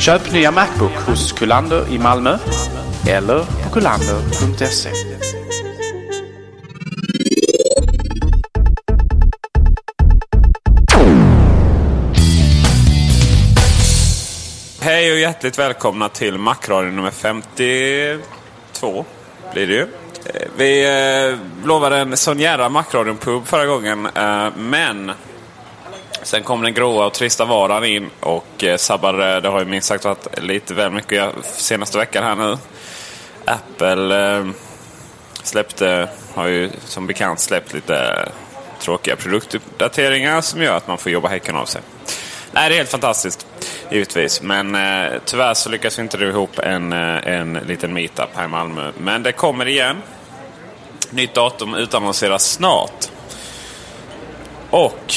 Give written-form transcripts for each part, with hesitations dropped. Köp nya MacBook hos Kulander i Malmö eller på kulander.se. Hej och hjärtligt välkomna till Mac Radio nummer 52 blir det ju. Vi lovade en sonjära Mac Radio pub förra gången, men sen kom den gråa och trista varan in och sabbade. Det har ju minst sagt varit lite väl mycket senaste veckan här nu. Apple har ju som bekant släppt lite tråkiga produktuppdateringar som gör att man får jobba häcken av sig. Nej, det är helt fantastiskt, givetvis. Men tyvärr så lyckas vi inte dra ihop en liten meetup här i Malmö. Men det kommer igen. Nytt datum utannonseras snart. Och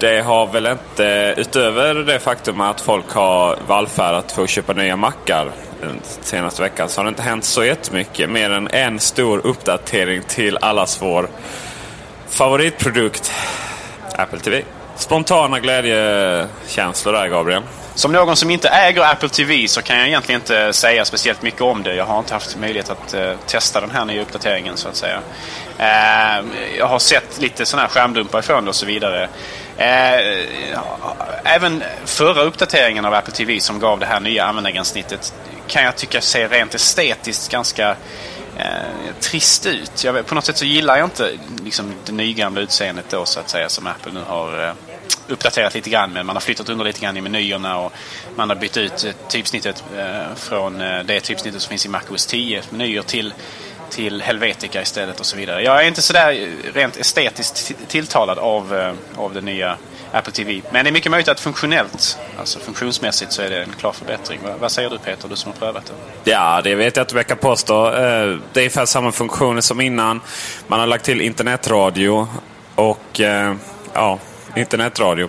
det har väl inte, utöver det faktum att folk har vallfärdat för att köpa nya mackar den senaste veckan, så har det inte hänt så jättemycket. Mer än en stor uppdatering till allas vår favoritprodukt, Apple TV. Spontana glädjekänslor där, Gabriel. Som någon som inte äger Apple TV så kan jag egentligen inte säga speciellt mycket om det. Jag har inte haft möjlighet att testa den här nya uppdateringen, så att säga. Jag har sett lite sådana här skärmdumpar från och så vidare. Även förra uppdateringen av Apple TV som gav det här nya användargränssnittet kan jag tycka ser rent estetiskt ganska trist ut. På något sätt så gillar jag inte liksom det nygamla utseendet då, så att säga, som Apple nu har uppdaterat lite grann, men man har flyttat under lite grann i menyerna och man har bytt ut typsnittet från det typsnittet som finns i Mac OS 10 menyer till Helvetica istället och så vidare. Jag är inte så där rent estetiskt tilltalad av det nya Apple TV, men det är mycket möjligt att funktionellt, alltså funktionsmässigt, så är det en klar förbättring. Vad säger du, Peter, du som har prövat det? Ja, det vet jag att du verkar påstå. Det är ungefär samma funktioner som innan. Man har lagt till internetradio och internetradio.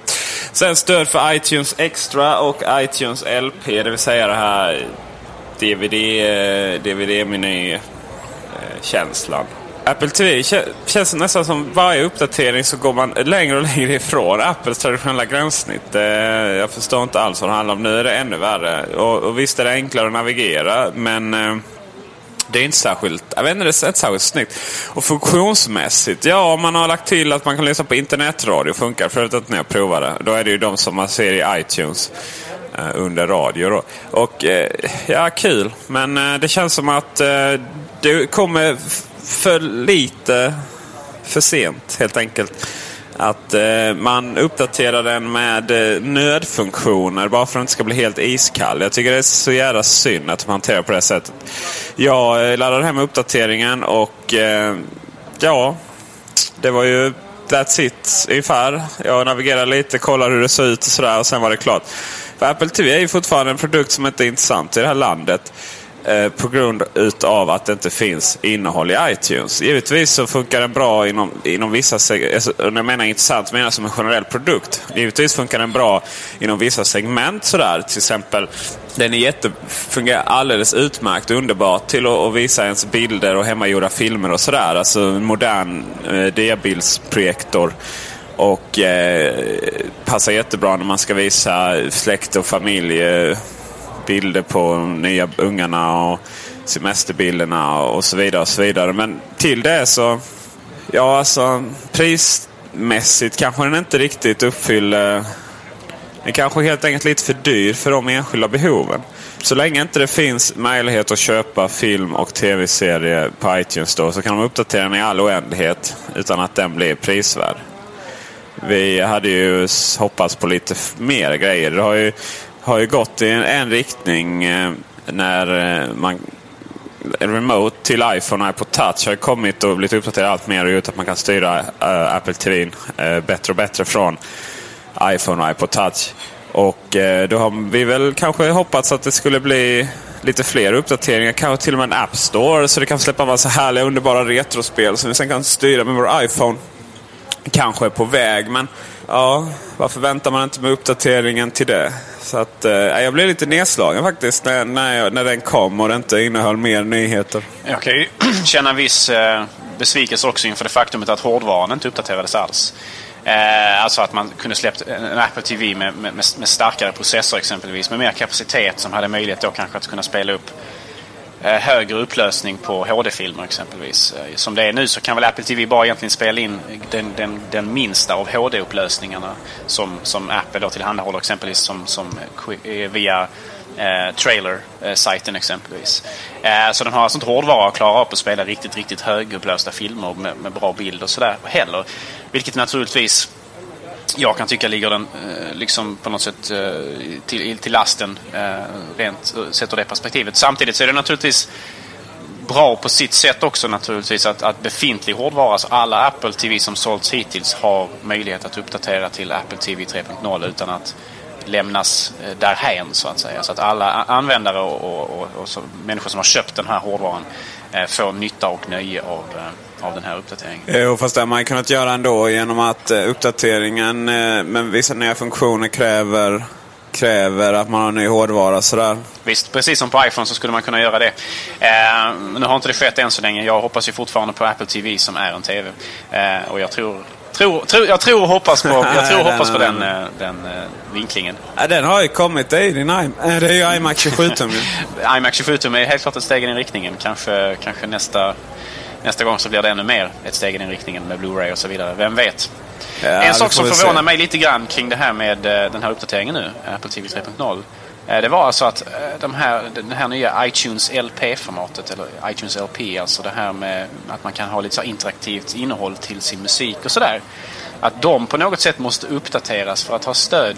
Sen stöd för iTunes Extra och iTunes LP, det vill säga det här DVD-meny känslan. Apple TV känns nästan som varje uppdatering så går man längre och längre ifrån Apples traditionella gränssnitt. Jag förstår inte alls vad det handlar om. Nu är det ännu värre. Och visst är det enklare att navigera, men det är inte särskilt, jag vet inte, det är inte särskilt snyggt. Och funktionsmässigt, ja, man har lagt till att man kan lyssna på internetradio, funkar förut att när jag provar det. Då är det ju de som man ser i iTunes under radio då. Och ja, kul. Men det känns som att det kommer för lite för sent, helt enkelt. Att man uppdaterar den med nödfunktioner bara för att den inte ska bli helt iskall. Jag tycker det är så jävla synd att man hanterar på det sättet. Jag laddade hem uppdateringen och det var ju that's it ungefär. Jag navigerade lite, kollade hur det såg ut och sådär, och sen var det klart. För Apple TV är ju fortfarande en produkt som inte är intressant i det här landet. På grund utav att det inte finns innehåll i iTunes. Givetvis så funkar den bra inom vissa segment. Jag menar intressant, menar som en generell produkt. Givetvis funkar den bra inom vissa segment sådär. Till exempel, den är fungerar alldeles utmärkt och underbart till att visa ens bilder och hemmagjorda filmer och sådär. Alltså en modern diabildsprojektor. Och passar jättebra när man ska visa släkt och familj bilder på nya ungarna och semesterbilderna och så vidare och så vidare. Men till det så ja, alltså prismässigt kanske den inte riktigt uppfyller. Den kanske helt enkelt lite för dyr för de enskilda behoven. Så länge inte det finns möjlighet att köpa film och tv-serier på iTunes då, så kan de uppdatera den i all oändlighet utan att den blir prisvärd. Vi hade ju hoppats på lite mer grejer. Det har ju gått i en riktning när man remote till iPhone och iPod Touch har kommit och blivit uppdaterad allt mer ut att man kan styra Apple TV bättre och bättre från iPhone och iPod Touch. Och då har vi väl kanske hoppats att det skulle bli lite fler uppdateringar, kanske till och med en App Store, så det kan släppa en massa härliga underbara retrospel som vi sen kan styra med vår iPhone. Kanske är på väg, men ja, varför väntar man inte med uppdateringen till det? Så att, jag blev lite nedslagen faktiskt när den kom och det inte innehöll mer nyheter. Jag kan ju känna en viss besvikelse också inför det faktumet att hårdvaran inte uppdaterades alls. Alltså att man kunde släppt en Apple TV med starkare processor exempelvis, med mer kapacitet som hade möjlighet då kanske att kunna spela upp högre upplösning på HD-filmer exempelvis. Som det är nu så kan väl Apple TV bara egentligen spela in den minsta av HD-upplösningarna som Apple då tillhandahåller exempelvis som via trailer-sajten exempelvis. Så den har alltså inte hårdvara att klara upp och spela riktigt, riktigt högupplösta filmer med bra bild och sådär heller. Vilket naturligtvis jag kan tycka ligger den liksom på något sätt till lasten rent sett ur det perspektivet. Samtidigt så är det naturligtvis bra på sitt sätt också naturligtvis att befintlig hårdvara, alltså alla Apple TV som sålts hittills, har möjlighet att uppdatera till Apple TV 3.0 utan att lämnas därhän så att säga. Så att alla användare och människor som har köpt den här hårdvaran får nytta och nöje av den här uppdateringen. Jo, fast det har man kunnat göra ändå genom att uppdateringen med vissa nya funktioner kräver att man har ny hårdvara sådär. Visst, precis som på iPhone så skulle man kunna göra det. Nu har inte det skett än så länge. Jag hoppas ju fortfarande på Apple TV som är en TV. Och jag tror och hoppas på den vinklingen. Ja, den har ju kommit. Det är ju iMac 27-tum. iMac 27-tum är helt klart ett steg i den riktningen. Kanske nästa gång så blir det ännu mer ett steg i den riktningen med Blu-ray och så vidare. Vem vet? Ja, en sak som förvånar mig lite grann kring det här med den här uppdateringen nu, Apple TV 3.0, det var alltså att den här nya iTunes LP-formatet, eller iTunes LP, alltså det här med att man kan ha lite så interaktivt innehåll till sin musik och sådär, att de på något sätt måste uppdateras för att ha stöd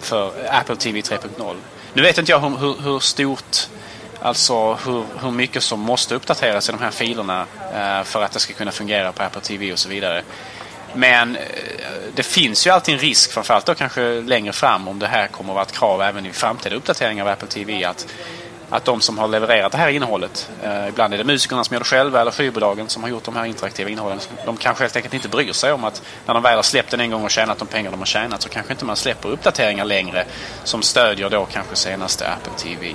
för Apple TV 3.0. Nu vet inte jag hur stort, alltså hur mycket som måste uppdateras i de här filerna för att det ska kunna fungera på Apple TV och så vidare. Men det finns ju alltid en risk, framförallt då kanske längre fram, om det här kommer att vara ett krav även i framtida uppdateringar av Apple TV, att de som har levererat det här innehållet, ibland är det musikerna som gör det själva eller skivbolagen som har gjort de här interaktiva innehållen, de kanske helt enkelt inte bryr sig om att när de väl har släppt den en gång och tjänat de pengar de har tjänat, så kanske inte man släpper uppdateringar längre som stödjer då kanske senaste Apple TV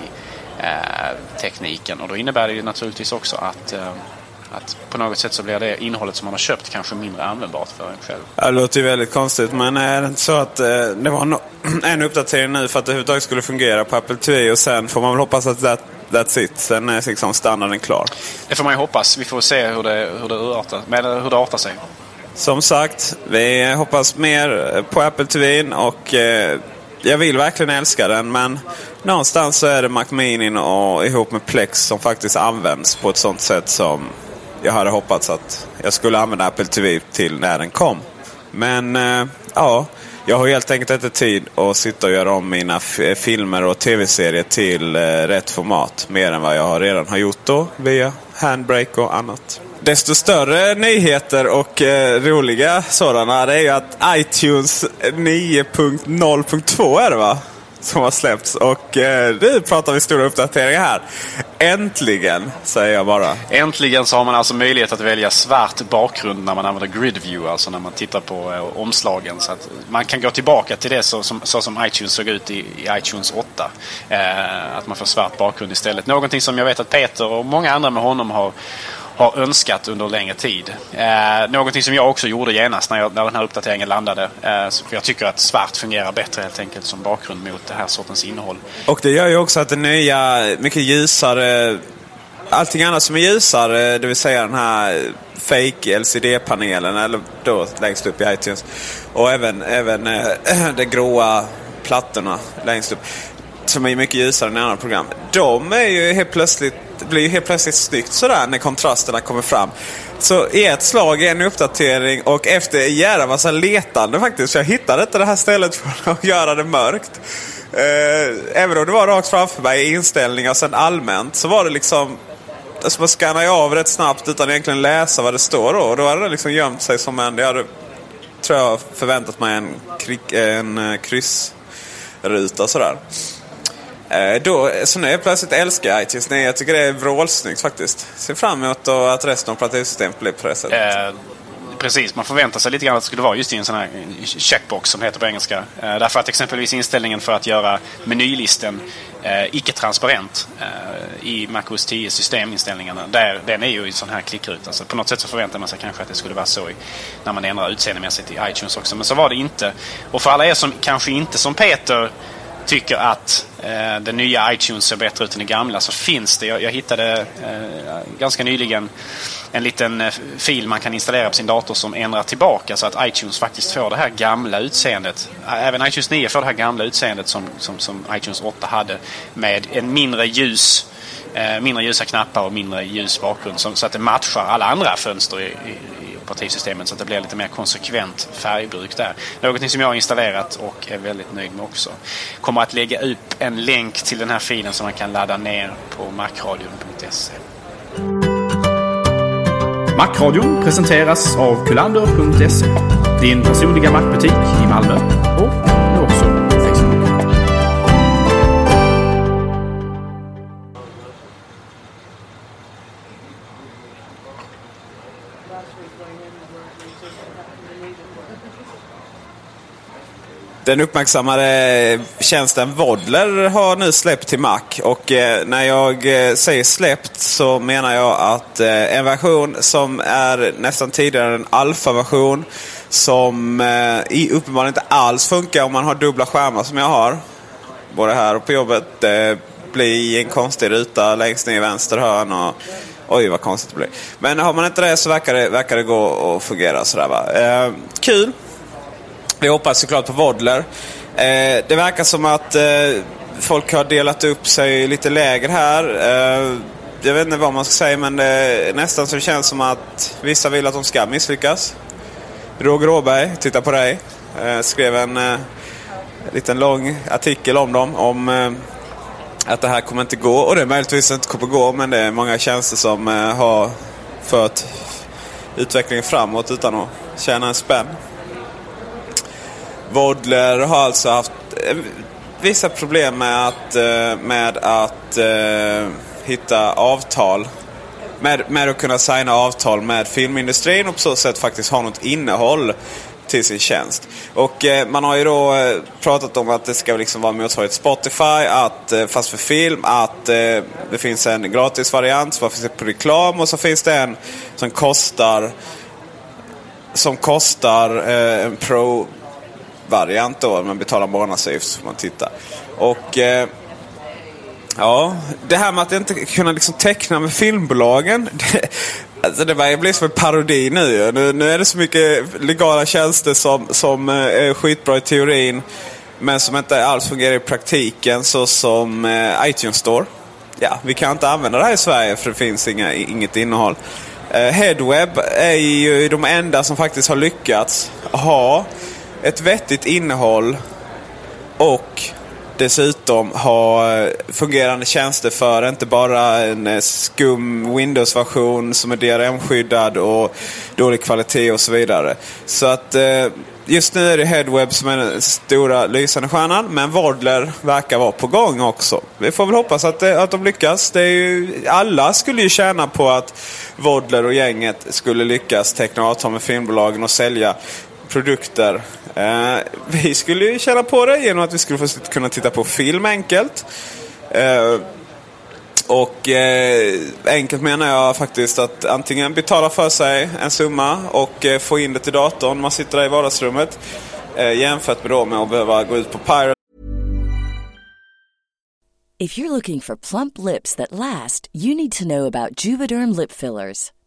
tekniken. Och då innebär det ju naturligtvis också att på något sätt så blir det innehållet som man har köpt kanske mindre användbart för en själv. Det låter ju väldigt konstigt, men är det inte så att det var en uppdatering nu för att det överhuvudtaget skulle fungera på Apple TV, och sen får man väl hoppas att that's it. Sen är liksom standarden klar. Det får man ju hoppas. Vi får se hur det artar sig. Som sagt, vi hoppas mer på Apple TV och jag vill verkligen älska den, men någonstans så är det Mac Mini och ihop med Plex som faktiskt används på ett sånt sätt som jag hade hoppats att jag skulle använda Apple TV till när den kom. Men ja, jag har helt enkelt inte tid att sitta och göra om mina filmer och tv-serier till rätt format, mer än vad jag redan har gjort då via Handbrake och annat. Desto större nyheter och roliga sådana, det är ju att iTunes 9.0.2 är det, va? Som har släppts, och nu pratar vi stora uppdateringar här. Äntligen, säger jag bara. Äntligen så har man alltså möjlighet att välja svart bakgrund när man använder grid view, alltså när man tittar på omslagen, så att man kan gå tillbaka till det så som iTunes såg ut i iTunes 8, att man får svart bakgrund istället. Någonting som jag vet att Peter och många andra med honom har önskat under längre tid. Någonting som jag också gjorde genast när den här uppdateringen landade. För jag tycker att svart fungerar bättre helt enkelt som bakgrund mot det här sortens innehåll. Och det gör ju också att det nya, mycket ljusare, allting annat som är ljusare, det vill säga den här fake LCD-panelen, eller då längst upp i iTunes, och även de gråa plattorna längst upp, som är mycket ljusare än andra program. De är ju helt plötsligt snyggt sådär när kontrasterna kommer fram. Så i ett slag en uppdatering, och efter en jävla massa letande faktiskt, så jag hittade inte det här stället för att göra det mörkt. Även om det var rakt framför mig i inställningar och sen allmänt, så var det liksom, alltså man skannar ju av rätt snabbt utan egentligen läsa vad det står då. Och då hade det liksom gömt sig som en, jag hade, tror jag, förväntat mig en kryssruta sådär. Så nu är jag plötsligt älskar iTunes. Nej, jag tycker det är vrålsnyggt faktiskt. Ser fram emot att resten av operativsystemet blir på det sättet. Precis, man förväntar sig lite grann att det skulle vara just i en sån här checkbox som heter på engelska. Därför att exempelvis inställningen för att göra menylisten icke-transparent i Mac OS 10 systeminställningarna, där, den är ju en sån här klickruta. Så alltså, på något sätt så förväntar man sig kanske att det skulle vara så när man ändrar utseendemässigt i iTunes också. Men så var det inte. Och för alla er som kanske inte som Peter tycker att den nya iTunes ser bättre ut än den gamla, så finns det, jag hittade ganska nyligen en liten fil man kan installera på sin dator som ändrar tillbaka så att iTunes faktiskt får det här gamla utseendet. Även iTunes 9 får det här gamla utseendet som iTunes 8 hade, med en mindre ljusa knappar och mindre ljus bakgrund, så att det matchar alla andra fönster i operativsystemet, så att det blir lite mer konsekvent färgbruk där. Någonting som jag har installerat och är väldigt nöjd med också. Kommer att lägga upp en länk till den här filen som man kan ladda ner på macradion.se. Macradion presenteras av Kulander.se, din personliga Mac-butik i Malmö, och nu också Facebook. Den uppmärksammade tjänsten Voddler har nu släppt till Mac, och när jag säger släppt så menar jag att en version som är nästan tidigare en alfa-version som uppenbarligen inte alls funkar om man har dubbla skärmar som jag har både här och på jobbet, blir en konstig ruta längst ner i vänster hörn och oj vad konstigt det blir. Men har man inte det så verkar det gå och fungera sådär, va? Kul! Vi hoppas såklart på Voddler. Det verkar som att folk har delat upp sig lite läger här. Jag vet inte vad man ska säga, men nästan så känns som att vissa vill att de ska misslyckas. Roger Åberg, titta på dig, skrev en liten lång artikel om dem, om att det här kommer inte gå. Och det är möjligtvis inte kommer gå, men det är många tjänster som har fört utvecklingen framåt utan att tjäna en spänn. Voddler har alltså haft vissa problem med att hitta avtal, med att kunna signa avtal med filmindustrin och på så sätt faktiskt ha något innehåll till sin tjänst. Och man har ju då pratat om att det ska liksom vara motsvarigt Spotify, att fast för film, att det finns en gratis variant som finns på reklam, och så finns det en som kostar en pro variant då, man betalar månadsavgift om man tittar. Och ja, det här med att inte kunna liksom teckna med filmbolagen, det börjar bli som en parodi nu. Nu är det så mycket legala tjänster som är skitbra i teorin men som inte alls fungerar i praktiken, så som iTunes Store. Ja, vi kan inte använda det här i Sverige för det finns inget innehåll. Headweb är ju de enda som faktiskt har lyckats ha ett vettigt innehåll och dessutom ha fungerande tjänster för inte bara en skum Windows-version som är DRM-skyddad och dålig kvalitet och så vidare. Så att just nu är det Headweb som är den stora lysande stjärnan, men Voddler verkar vara på gång också. Vi får väl hoppas att de lyckas. Det är ju, alla skulle ju tjäna på att Voddler och gänget skulle lyckas teckna avtal med filmbolagen och sälja produkter. Vi skulle ju tjäna på det genom att vi skulle få kunna titta på film enkelt. Enkelt menar jag faktiskt att antingen betala för sig en summa och få in det till datorn. Man sitter där i vardagsrummet jämfört med då med att behöva gå ut på Pirate. If you're looking for plump lips that last, you need to know about Juvederm lip fillers.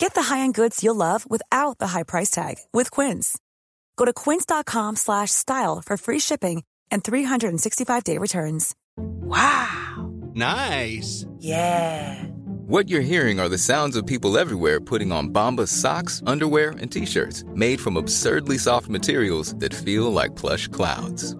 Get the high-end goods you'll love without the high price tag with Quince. Go to quince.com/style for free shipping and 365-day returns. Wow. Nice. Yeah. What you're hearing are the sounds of people everywhere putting on Bombas socks, underwear, and T-shirts made from absurdly soft materials that feel like plush clouds.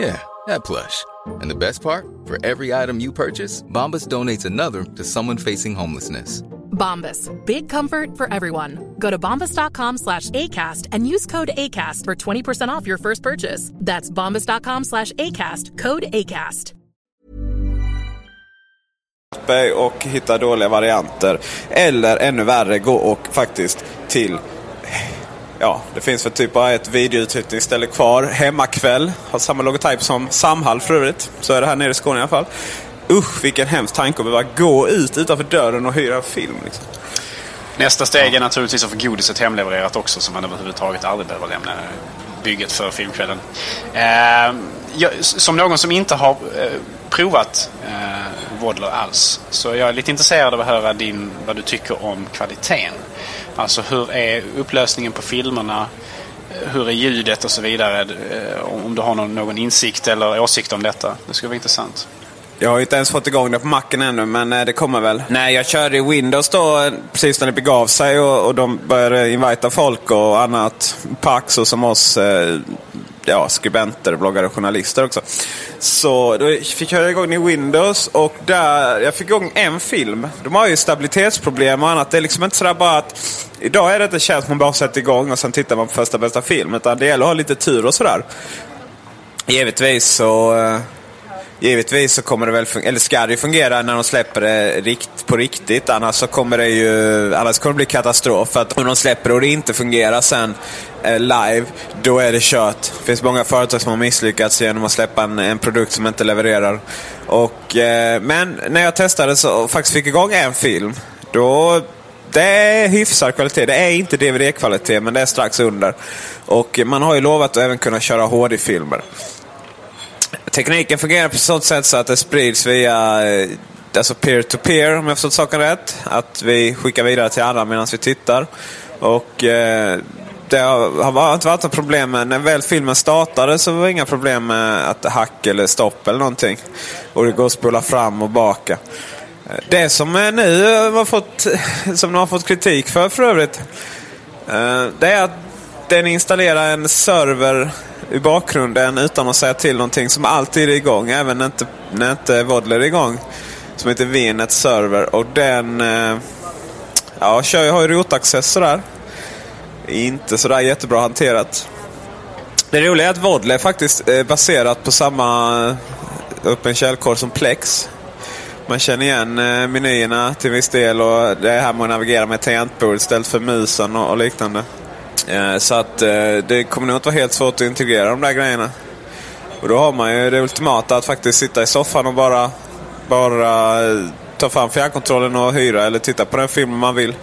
Yeah, that plush. And the best part? For every item you purchase, Bombas donates another to someone facing homelessness. Bombas, big comfort for everyone. Go to bombas.com/ACAST and use code ACAST for 20% off your first purchase. That's bombas.com/ACAST, code ACAST. Och hitta dåliga varianter. Eller ännu värre, gå och faktiskt till... Ja, det finns för typ av ett videouthyrningsställe kvar. Hemmakväll har samma logotyp som Samhall för övrigt. Så är det här nere i Skåne i alla fall. Usch, vilken hemsk tanke att behöva gå ut utanför dörren och hyra film. Liksom. Nästa steg är naturligtvis att få godiset hemlevererat också, som man överhuvudtaget aldrig behöver lämna bygget för filmkvällen. Som någon som inte har provat Voddler alls, så jag är lite intresserad av att höra vad du tycker om kvaliteten. Alltså hur är upplösningen på filmerna, hur är ljudet och så vidare, om du har någon insikt eller åsikt om detta. Det skulle vara intressant. Jag har inte ens fått igång det på Macen ännu, men det kommer väl. Nej, jag körde i Windows då precis när det begav sig och de började invita folk och annat, Pax och som oss ja, skribenter, bloggare och journalister också. Så då fick jag igång i Windows och där jag fick igång en film. De har ju stabilitetsproblem och annat. Det är liksom inte sådär bara att idag är det inte känt man bara sätter igång och sen tittar man på första bästa film, utan det gäller att ha lite tur och sådär. Givetvis så kommer det väl eller ska det ju fungera när de släpper det på riktigt, annars kommer det bli katastrof. För att om de släpper det och det inte fungerar sen live, då är det kört. Det finns många företag som har misslyckats genom att släppa en produkt som inte levererar. Men när jag testade så faktiskt fick igång en film, då det är hyfsad kvalitet. Det är inte DVD-kvalitet, men det är strax under. Och man har ju lovat att även kunna köra HD-filmer. Tekniken fungerar på sådant sätt så att det sprids via alltså peer-to-peer, om jag förstått saken rätt. Att vi skickar vidare till andra medan vi tittar. Och det har inte varit något problem. När väl filmen startade så var det inga problem med att hack eller stopp eller någonting. Och det går att spola fram och baka. Det som nu har fått kritik för övrigt, det är att den installerar en server i bakgrunden utan att säga till någonting, som alltid är igång även när inte Voddler är igång, som heter VNet server, och den har ju rotaccess där. Inte så där jättebra hanterat. Det roliga är att Voddler är faktiskt baserat på samma öppen källkod som Plex. Man känner igen menyerna till viss del, och det är här man navigerar med tangentbord istället för musen och liknande. Så att det kommer nog att vara helt svårt att integrera de där grejerna. Och då har man ju det ultimata, att faktiskt sitta i soffan och bara ta fram fjärrkontrollen och hyra eller titta på den filmen man vill.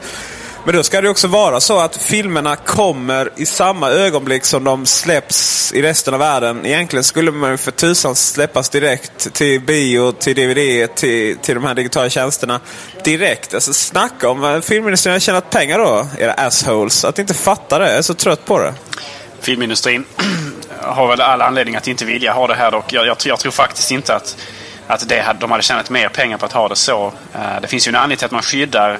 Men då ska det också vara så att filmerna kommer i samma ögonblick som de släpps i resten av världen. Egentligen skulle man för tusan släppas direkt till bio, till DVD, till de här digitala tjänsterna. Direkt. Alltså snacka om filmindustrin har tjänat pengar då, era assholes. Att inte fatta det, jag är så trött på det. Filmindustrin har väl alla anledningar att inte vilja ha det här dock. Jag tror faktiskt inte att de hade tjänat mer pengar på att ha det så. Det finns ju en anledning till att man skyddar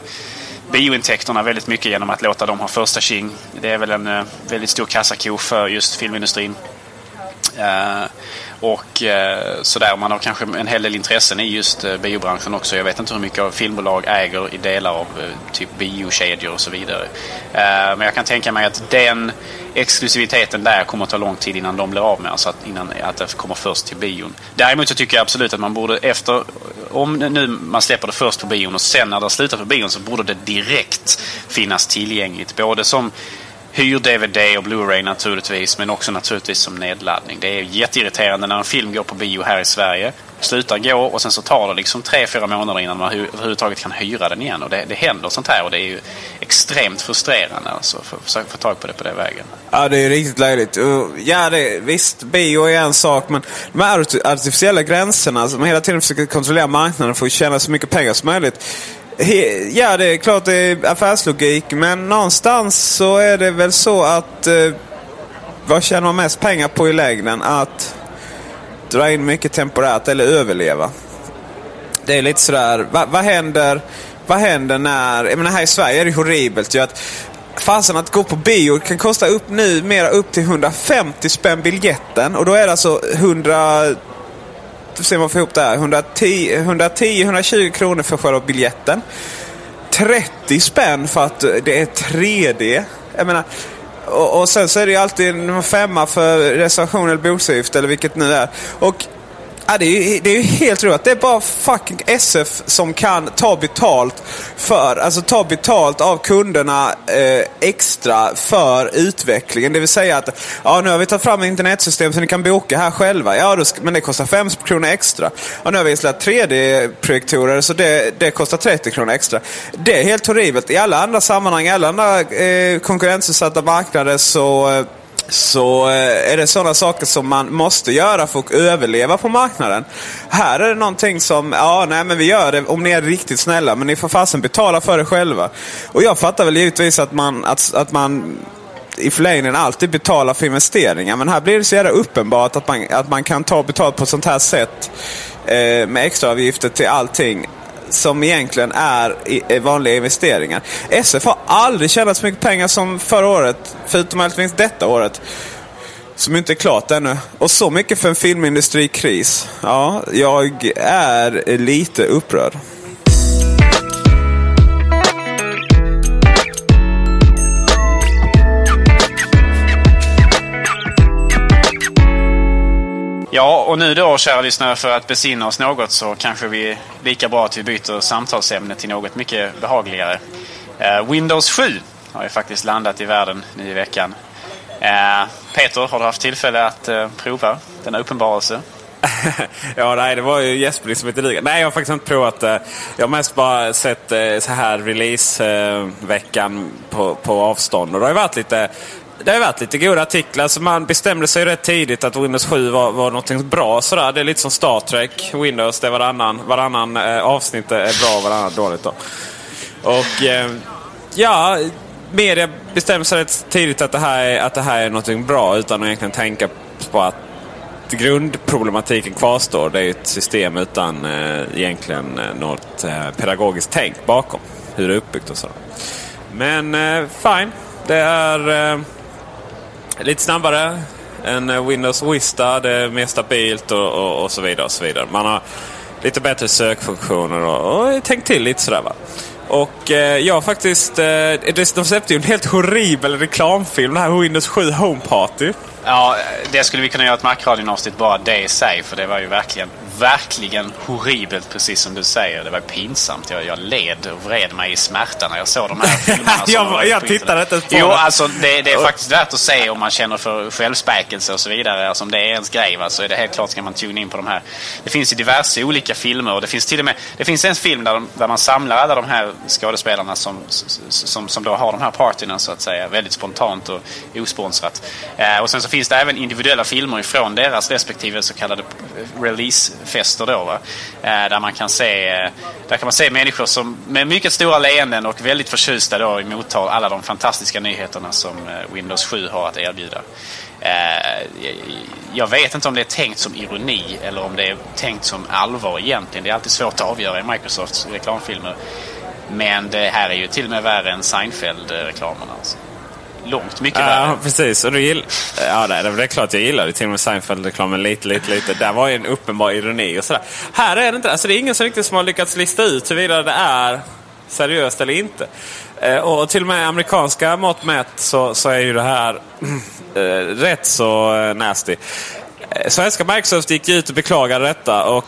biointäkterna väldigt mycket genom att låta dem ha första king. Det är väl en väldigt stor kassako för just filmindustrin. Sådär, man har kanske en hel del intressen i just biobranschen också. Jag vet inte hur mycket av filmbolag äger i delar av typ biokedjor och så vidare. Men jag kan tänka mig att den exklusiviteten där kommer att ta lång tid innan de blir av med, alltså innan att det kommer först till bion. Däremot så tycker jag absolut att man borde om nu man släpper det först på bion och sen när det slutar på bion, så borde det direkt finnas tillgängligt, både som hyr DVD och Blu-ray naturligtvis, men också naturligtvis som nedladdning. Det är jätteirriterande när en film går på bio här i Sverige, slutar gå och sen så tar det liksom 3-4 månader innan man överhuvudtaget kan hyra den igen. Och det händer sånt här, och det är ju extremt frustrerande alltså, för att få tag på det på den vägen. Ja, det är ju riktigt löjligt. Ja, visst, bio är en sak, men de här artificiella gränserna, alltså, man hela tiden försöker kontrollera marknaden för att tjäna så mycket pengar som möjligt. Ja, det är klart det är affärslogik, men någonstans så är det väl så att vad tjänar man mest pengar på i lägren? Att dra in mycket temporärt eller överleva. Det är lite sådär, vad händer när, jag menar här i Sverige är det horribelt ju, att fasen att gå på bio kan kosta upp nu mera upp till 150 spänn biljetten, och då är det alltså 110-120 kronor för själva biljetten, 30 spänn för att det är 3D, jag menar, och sen så är det ju alltid en femma för reservation eller boksavgift eller vilket nu är. Och ja, det är ju helt roligt. Det är bara fucking SF som kan ta betalt av kunderna extra för utvecklingen. Det vill säga att ja, nu har vi tagit fram ett internetsystem så ni kan boka här själva. Ja, men det kostar 5 kronor extra. Ja, nu har vi släppt 3D-projektorer så det kostar 30 kronor extra. Det är helt horribelt. I alla andra sammanhang, i alla andra konkurrensutsatta marknader så är det sådana saker som man måste göra för att överleva på marknaden. Här är det någonting som vi gör det om ni är riktigt snälla, men ni får fasen betala för det själva. Och jag fattar väl givetvis att man i förlängningen alltid betalar för investeringar, men här blir det så jävla uppenbart att man kan ta betalt på ett sånt här sätt med extraavgifter till allting som egentligen är vanliga investeringar. SF har aldrig tjänat så mycket pengar som förra året, förutom alltid detta året. Som inte är klart ännu. Och så mycket för en filmindustrikris. Ja, jag är lite upprörd. Ja, och nu då, kära lyssnare, för att besinna oss något så kanske vi lika bra att vi byter samtalsämne till något mycket behagligare. Windows 7 har ju faktiskt landat i världen nu i veckan. Peter, har du haft tillfälle att prova denna uppenbarelse? Ja, nej, det var ju Jesper som inte ligger. Nej, jag har faktiskt inte provat. Jag har mest bara sett så här releaseveckan på avstånd. Och det har ju varit lite... Det har varit lite goda artiklar, så man bestämde sig rätt tidigt att Windows 7 var något bra sådär. Det är lite som Star Trek, Windows, där varannan avsnitt är bra och varannan dåligt då. Och ja, media bestämde sig rätt tidigt att det här är något bra, utan att egentligen tänka på att grundproblematiken kvarstår. Det är ju ett system utan egentligen något pedagogiskt tänk bakom hur det är uppbyggt och sådär. Men fine, det är... lite snabbare än Windows Vista, det är mer stabilt och så vidare och så vidare. Man har lite bättre sökfunktioner och tänkt till lite sådär va. Och jag faktiskt de släppte ju en helt horribel reklamfilm, den här Windows 7 Home Party. Ja, det skulle vi kunna göra ett Mac-radionavsnitt bara det i sig, för det var ju verkligen horribelt, precis som du säger. Det var pinsamt. Jag led och vred mig i smärta när jag såg de här filmerna. jag tittade inte på det. Jo, alltså det är faktiskt värt att se om man känner för självspäkelse och så vidare. Alltså om det är ens grej va, så är det helt klart ska man tune in på de här. Det finns ju diverse olika filmer, och det finns till och med en film där man samlar alla de här skådespelarna som då har de här partierna så att säga, väldigt spontant och osponsrat. Och sen så finns det även individuella filmer ifrån deras respektive så kallade releasefester då va? Där kan man se människor som med mycket stora leenden och väldigt förtjusta då emottar alla de fantastiska nyheterna som Windows 7 har att erbjuda. Jag vet inte om det är tänkt som ironi eller om det är tänkt som allvar egentligen. Det är alltid svårt att avgöra i Microsofts reklamfilmer. Men det här är ju till och med värre än Seinfeld-reklamerna alltså. Långt mycket värre. Ja, precis. Och ja, det är klart jag gillar det. Till och med Seinfeld-reklamen lite. Där var ju en uppenbar ironi och sådär. Här är det inte. Alltså det är ingen som riktigt som har lyckats lista ut huruvida det är seriöst eller inte. Och till och med amerikanska mått mätt så är ju det här rätt så nasty. Svenska Microsoft gick ut och beklagade detta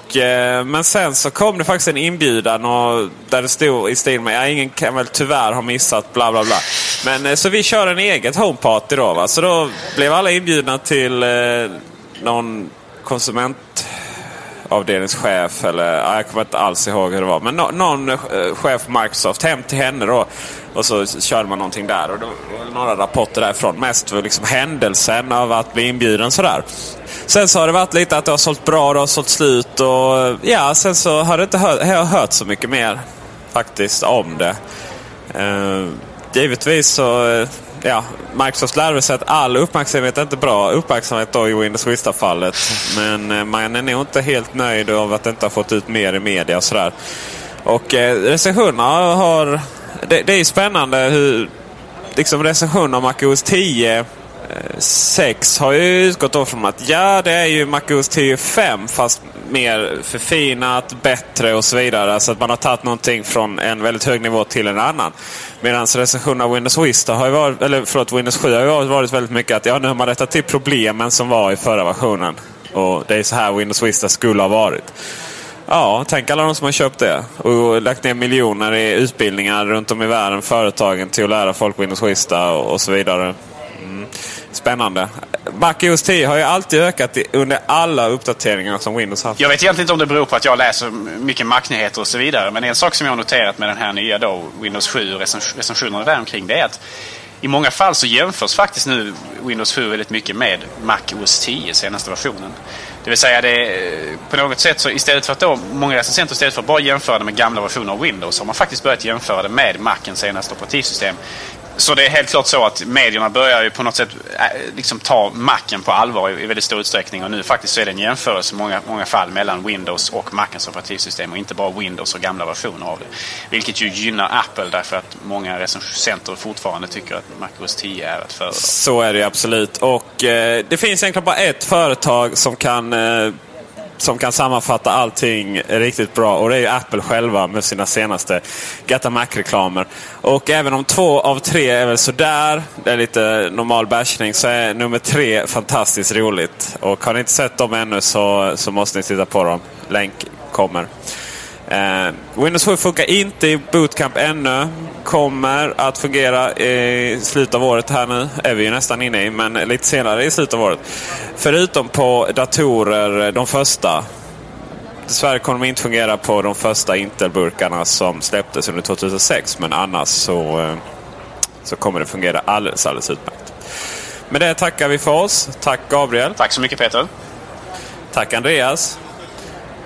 men sen så kom det faktiskt en inbjudan och där det stod i stil med ingen kan väl tyvärr ha missat bla bla bla. Men så vi kör en eget homeparty då va. Så då blev alla inbjudna till någon konsumentavdelningschef eller jag kommer inte alls ihåg hur det var, men någon chef på Microsoft hem till henne då. Och så körde man någonting där och då var några rapporter därifrån. Mest för liksom händelsen av att bli inbjuden sådär. Sen så har det varit lite att det har sålt bra och det har sålt slut. Och ja, sen så har det inte hört så mycket mer faktiskt om det. Givetvis så... Ja, Microsoft lärde sig att all uppmärksamhet är inte bra. Uppmärksamhet då i Windows Vista-fallet. Men man är nog inte helt nöjd av att det inte har fått ut mer i media och sådär. Och recensionerna har... Det är ju spännande hur liksom recensionen av Mac OS 10 6 har ju utgått då från att ja, det är ju Mac OS 10 5 fast mer förfinat, bättre och så vidare. Så att man har tagit någonting från en väldigt hög nivå till en annan. Medan recensionen av Windows Vista har ju varit, eller förlåt, Windows 7 har ju varit väldigt mycket att ja, nu har man rättat till problemen som var i förra versionen. Och det är så här Windows Vista skulle ha varit. Ja, tänk alla de som har köpt det och lagt ner miljoner i utbildningar runt om i världen, företagen, till att lära folk Windows Vista och så vidare. Spännande. Mac OS 10 har ju alltid ökat under alla uppdateringar som Windows haft. Jag vet egentligen inte om det beror på att jag läser mycket Mac-nyheter och så vidare, men en sak som jag har noterat med den här nya då, Windows 7 och recensionerna där omkring, det är att i många fall så jämförs faktiskt nu Windows 7 väldigt mycket med Mac OS 10 senaste versionen. Det vill säga på något sätt så istället för att då många recensenter istället för att bara jämföra det med gamla versioner av Windows har man faktiskt börjat jämföra det med Macens senaste operativsystem. Så det är helt klart så att medierna börjar ju på något sätt liksom ta Macen på allvar i väldigt stor utsträckning. Och nu faktiskt så är det en jämförelse i många fall mellan Windows och Macens operativsystem och inte bara Windows och gamla versioner av det. Vilket ju gynnar Apple därför att många recensenter fortfarande tycker att Mac OS 10 är ett föredra. Så är det absolut. Och det finns egentligen bara ett företag som kan sammanfatta allting riktigt bra, och det är ju Apple själva med sina senaste Get a Mac-reklamer. Och även om 2 av 3 är väl sådär, det är lite normal bashning, så är nummer 3 fantastiskt roligt. Och har ni inte sett dem ännu så måste ni titta på dem. Länk kommer. Windows 7 funkar inte i bootcamp ännu. Kommer att fungera i slutet av året här nu. Är vi ju nästan inne i, men lite senare i slutet av året. Förutom på datorer, de första. Dessvärre kommer de inte fungera på de första Intel-burkarna som släpptes under 2006. Men annars så kommer det fungera alldeles utmärkt. Med det tackar vi för oss. Tack Gabriel. Tack så mycket Peter. Tack Andreas.